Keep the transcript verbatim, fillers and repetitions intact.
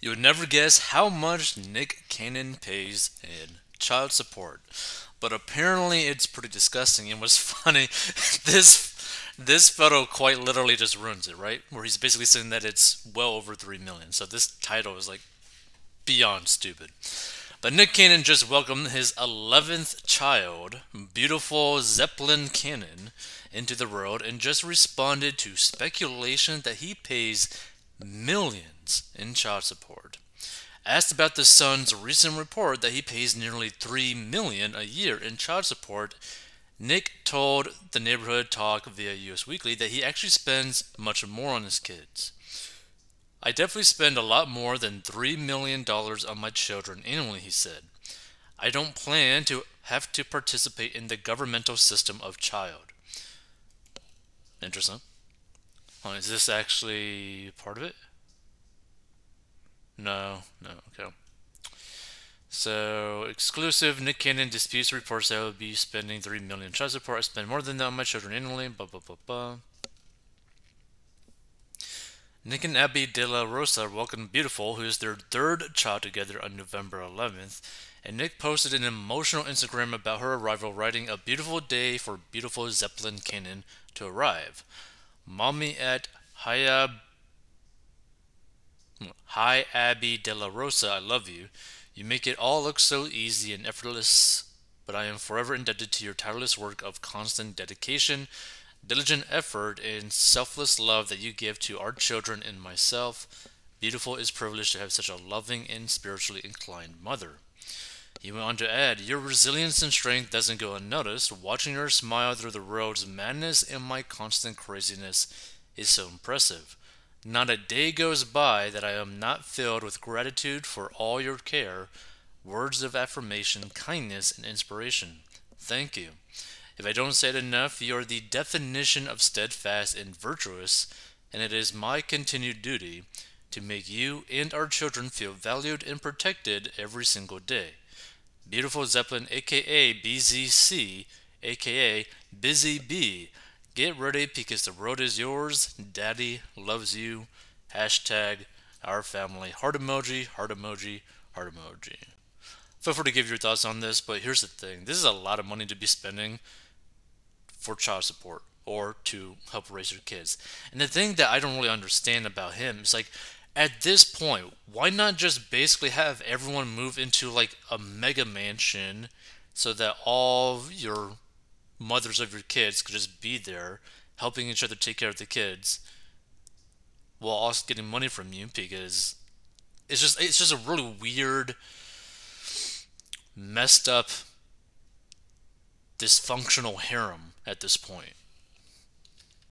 You would never guess how much Nick Cannon pays in child support, but apparently it's pretty disgusting. And what's funny, this this photo quite literally just ruins it, right? Where he's basically saying that it's well over three million dollars. So this title is like beyond stupid. But Nick Cannon just welcomed his eleventh child, beautiful Zeppelin Cannon, into the world and just responded to speculation that he pays millions in child support. Asked about the son's recent report that he pays nearly three million dollars a year in child support, Nick told the Neighborhood Talk via U S Weekly that he actually spends much more on his kids. I definitely spend a lot more than three million dollars on my children annually, he said. I don't plan to have to participate in the governmental system of child. Interesting. Oh, is this actually part of it? No, no, okay. So, exclusive, Nick Cannon disputes reports that I would be spending three million dollars child support. I spend more than that on my children annually, blah, blah, blah, blah. Nick and Abby De La Rosa welcomed Beautiful, who is their third child together, on November eleventh, and Nick posted an emotional Instagram about her arrival, writing, "A beautiful day for beautiful Zeppelin Cannon to arrive. Mommy at Hi, Hi Abby De La Rosa, I love you. You make it all look so easy and effortless, but I am forever indebted to your tireless work of constant dedication, diligent effort, and selfless love that you give to our children and myself. Beautiful is privileged to have such a loving and spiritually inclined mother." He went on to add, "Your resilience and strength doesn't go unnoticed. Watching her smile through the world's madness and my constant craziness is so impressive. Not a day goes by that I am not filled with gratitude for all your care, words of affirmation, kindness, and inspiration. Thank you. If I don't say it enough, you are the definition of steadfast and virtuous, and it is my continued duty to make you and our children feel valued and protected every single day. Beautiful Zeppelin, aka B Z C, aka Busy Bee. Get ready because the road is yours. Daddy loves you. Hashtag our family." Heart emoji, heart emoji, heart emoji. Feel free to give your thoughts on this, but here's the thing. This is a lot of money to be spending for child support or to help raise your kids. And the thing that I don't really understand about him is, like, at this point, why not just basically have everyone move into like a mega mansion so that all your mothers of your kids could just be there helping each other take care of the kids while also getting money from you? Because it's just it's just a really weird, messed up, dysfunctional harem at this point.